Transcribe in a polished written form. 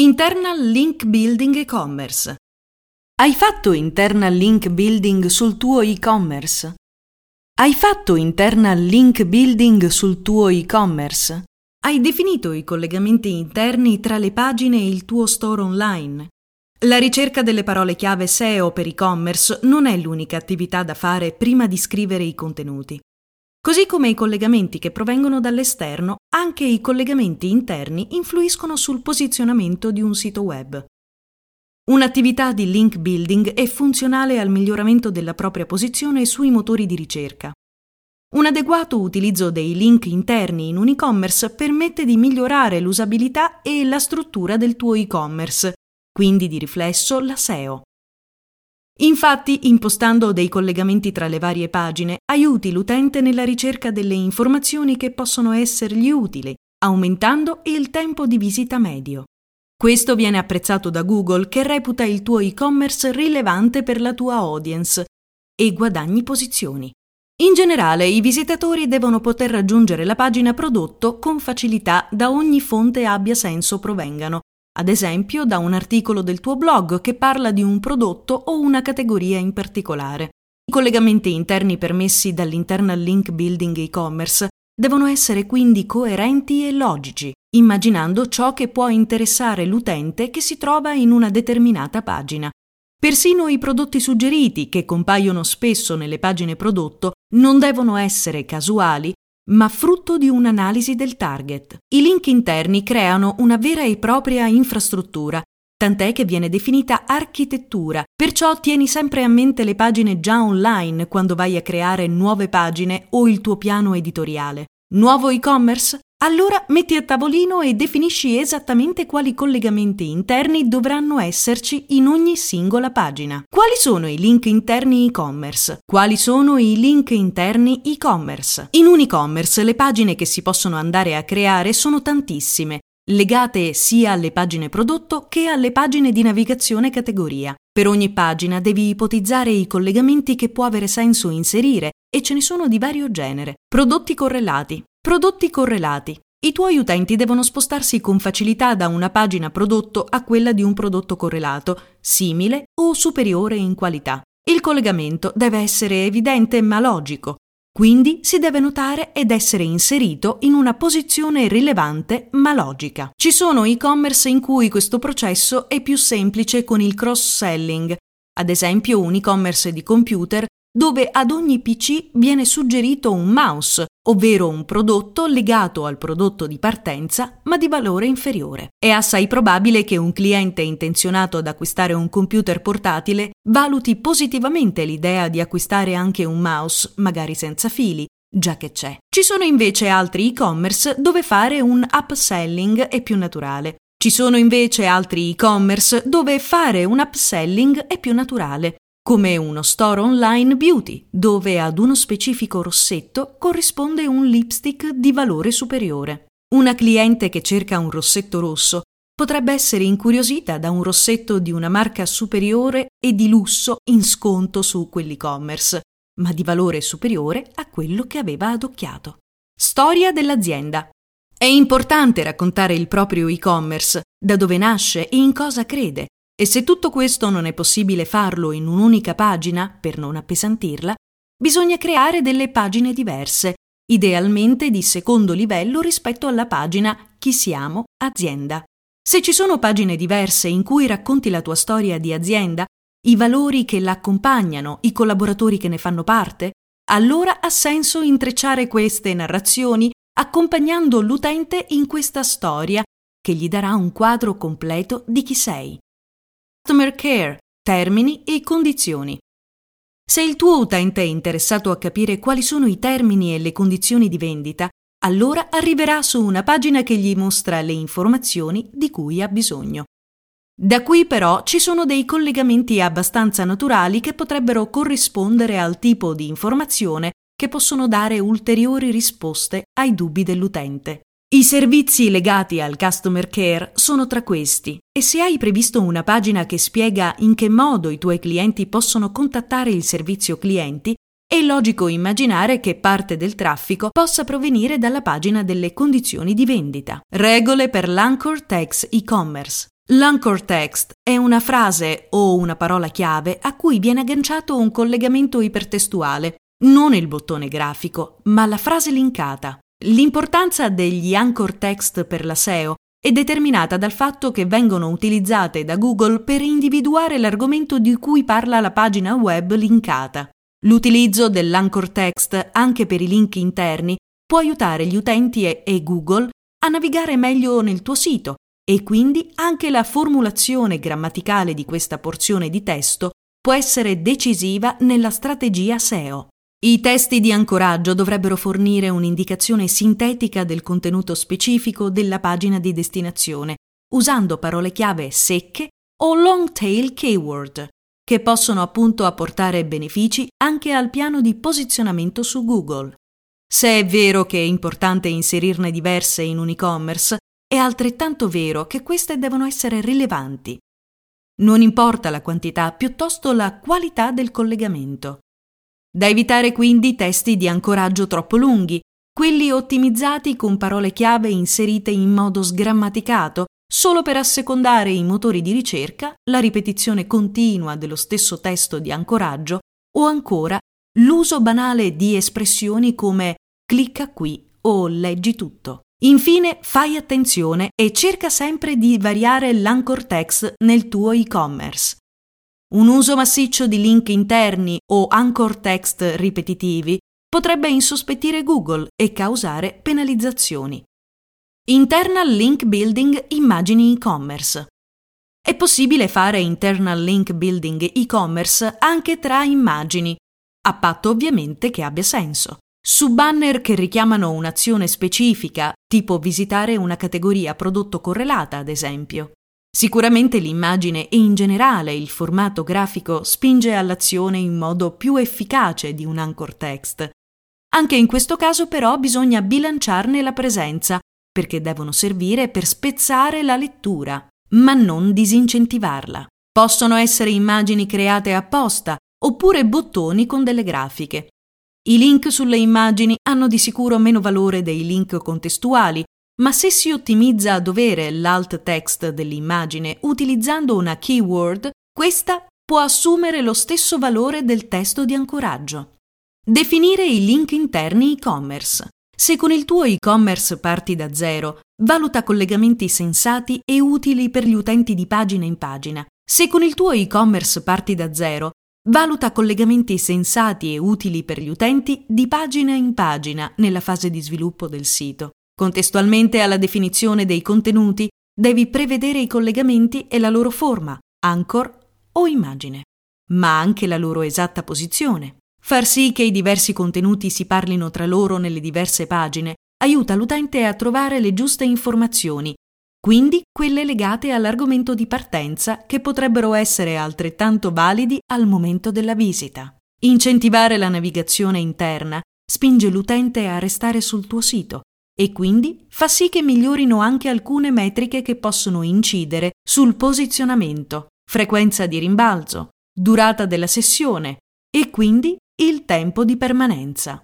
Internal Link Building e-commerce. Hai fatto internal link building sul tuo e-commerce? Hai fatto internal link building sul tuo e-commerce? Hai definito i collegamenti interni tra le pagine e il tuo store online? La ricerca delle parole chiave SEO per e-commerce non è l'unica attività da fare prima di scrivere i contenuti. Così come i collegamenti che provengono dall'esterno, anche i collegamenti interni influiscono sul posizionamento di un sito web. Un'attività di link building è funzionale al miglioramento della propria posizione sui motori di ricerca. Un adeguato utilizzo dei link interni in un e-commerce permette di migliorare l'usabilità e la struttura del tuo e-commerce, quindi di riflesso la SEO. Infatti, impostando dei collegamenti tra le varie pagine, aiuti l'utente nella ricerca delle informazioni che possono essergli utili, aumentando il tempo di visita medio. Questo viene apprezzato da Google, che reputa il tuo e-commerce rilevante per la tua audience e guadagni posizioni. In generale, i visitatori devono poter raggiungere la pagina prodotto con facilità da ogni fonte abbia senso provengano. Ad esempio, da un articolo del tuo blog che parla di un prodotto o una categoria in particolare. I collegamenti interni permessi dall'internal link building e-commerce devono essere quindi coerenti e logici, immaginando ciò che può interessare l'utente che si trova in una determinata pagina. Persino i prodotti suggeriti, che compaiono spesso nelle pagine prodotto, non devono essere casuali, ma frutto di un'analisi del target. I link interni creano una vera e propria infrastruttura, tant'è che viene definita architettura, perciò tieni sempre a mente le pagine già online quando vai a creare nuove pagine o il tuo piano editoriale. Nuovo e-commerce? Allora metti a tavolino e definisci esattamente quali collegamenti interni dovranno esserci in ogni singola pagina. Quali sono i link interni e-commerce? Quali sono i link interni e-commerce? In un e-commerce le pagine che si possono andare a creare sono tantissime, legate sia alle pagine prodotto che alle pagine di navigazione categoria. Per ogni pagina devi ipotizzare i collegamenti che può avere senso inserire e ce ne sono di vario genere. Prodotti correlati. I tuoi utenti devono spostarsi con facilità da una pagina prodotto a quella di un prodotto correlato, simile o superiore in qualità. Il collegamento deve essere evidente ma logico, quindi si deve notare ed essere inserito in una posizione rilevante ma logica. Ci sono e-commerce in cui questo processo è più semplice con il cross-selling, ad esempio un e-commerce di computer dove ad ogni PC viene suggerito un mouse, ovvero un prodotto legato al prodotto di partenza ma di valore inferiore. È assai probabile che un cliente intenzionato ad acquistare un computer portatile valuti positivamente l'idea di acquistare anche un mouse, magari senza fili, già che c'è. Ci sono invece altri e-commerce dove fare un upselling è più naturale. Come uno store online beauty, dove ad uno specifico rossetto corrisponde un lipstick di valore superiore. Una cliente che cerca un rossetto rosso potrebbe essere incuriosita da un rossetto di una marca superiore e di lusso in sconto su quell'e-commerce, ma di valore superiore a quello che aveva adocchiato. Storia dell'azienda. È importante raccontare il proprio e-commerce, da dove nasce e in cosa crede. E se tutto questo non è possibile farlo in un'unica pagina, per non appesantirla, bisogna creare delle pagine diverse, idealmente di secondo livello rispetto alla pagina Chi siamo? Azienda. Se ci sono pagine diverse in cui racconti la tua storia di azienda, i valori che la accompagnano, i collaboratori che ne fanno parte, allora ha senso intrecciare queste narrazioni accompagnando l'utente in questa storia che gli darà un quadro completo di chi sei. Customer care, termini e condizioni. Se il tuo utente è interessato a capire quali sono i termini e le condizioni di vendita, allora arriverà su una pagina che gli mostra le informazioni di cui ha bisogno. Da qui però ci sono dei collegamenti abbastanza naturali che potrebbero corrispondere al tipo di informazione che possono dare ulteriori risposte ai dubbi dell'utente. I servizi legati al customer care sono tra questi e se hai previsto una pagina che spiega in che modo i tuoi clienti possono contattare il servizio clienti, è logico immaginare che parte del traffico possa provenire dalla pagina delle condizioni di vendita. Regole per l'Anchor Tags e-commerce. L'anchor text è una frase o una parola chiave a cui viene agganciato un collegamento ipertestuale, non il bottone grafico, ma la frase linkata. L'importanza degli anchor text per la SEO è determinata dal fatto che vengono utilizzate da Google per individuare l'argomento di cui parla la pagina web linkata. L'utilizzo dell'anchor text anche per i link interni può aiutare gli utenti e Google a navigare meglio nel tuo sito e quindi anche la formulazione grammaticale di questa porzione di testo può essere decisiva nella strategia SEO. I testi di ancoraggio dovrebbero fornire un'indicazione sintetica del contenuto specifico della pagina di destinazione, usando parole chiave secche o long tail keyword, che possono appunto apportare benefici anche al piano di posizionamento su Google. Se è vero che è importante inserirne diverse in un e-commerce, è altrettanto vero che queste devono essere rilevanti. Non importa la quantità, piuttosto la qualità del collegamento. Da evitare quindi testi di ancoraggio troppo lunghi, quelli ottimizzati con parole chiave inserite in modo sgrammaticato, solo per assecondare i motori di ricerca, la ripetizione continua dello stesso testo di ancoraggio o ancora l'uso banale di espressioni come «clicca qui» o «leggi tutto». Infine, fai attenzione e cerca sempre di variare l'anchor text nel tuo e-commerce. Un uso massiccio di link interni o anchor text ripetitivi potrebbe insospettire Google e causare penalizzazioni. Internal link building immagini e-commerce. È possibile fare internal link building e-commerce anche tra immagini, a patto ovviamente che abbia senso. Su banner che richiamano un'azione specifica, tipo visitare una categoria prodotto correlata, ad esempio. Sicuramente l'immagine e in generale il formato grafico spinge all'azione in modo più efficace di un anchor text. Anche in questo caso però bisogna bilanciarne la presenza, perché devono servire per spezzare la lettura, ma non disincentivarla. Possono essere immagini create apposta, oppure bottoni con delle grafiche. I link sulle immagini hanno di sicuro meno valore dei link contestuali, ma se si ottimizza a dovere l'alt text dell'immagine utilizzando una keyword, questa può assumere lo stesso valore del testo di ancoraggio. Definire i link interni e-commerce. Se con il tuo e-commerce parti da zero, valuta collegamenti sensati e utili per gli utenti di pagina in pagina. Se con il tuo e-commerce parti da zero, valuta collegamenti sensati e utili per gli utenti di pagina in pagina nella fase di sviluppo del sito. Contestualmente alla definizione dei contenuti, devi prevedere i collegamenti e la loro forma, anchor o immagine, ma anche la loro esatta posizione. Far sì che i diversi contenuti si parlino tra loro nelle diverse pagine aiuta l'utente a trovare le giuste informazioni, quindi quelle legate all'argomento di partenza che potrebbero essere altrettanto validi al momento della visita. Incentivare la navigazione interna spinge l'utente a restare sul tuo sito, e quindi fa sì che migliorino anche alcune metriche che possono incidere sul posizionamento, frequenza di rimbalzo, durata della sessione e quindi il tempo di permanenza.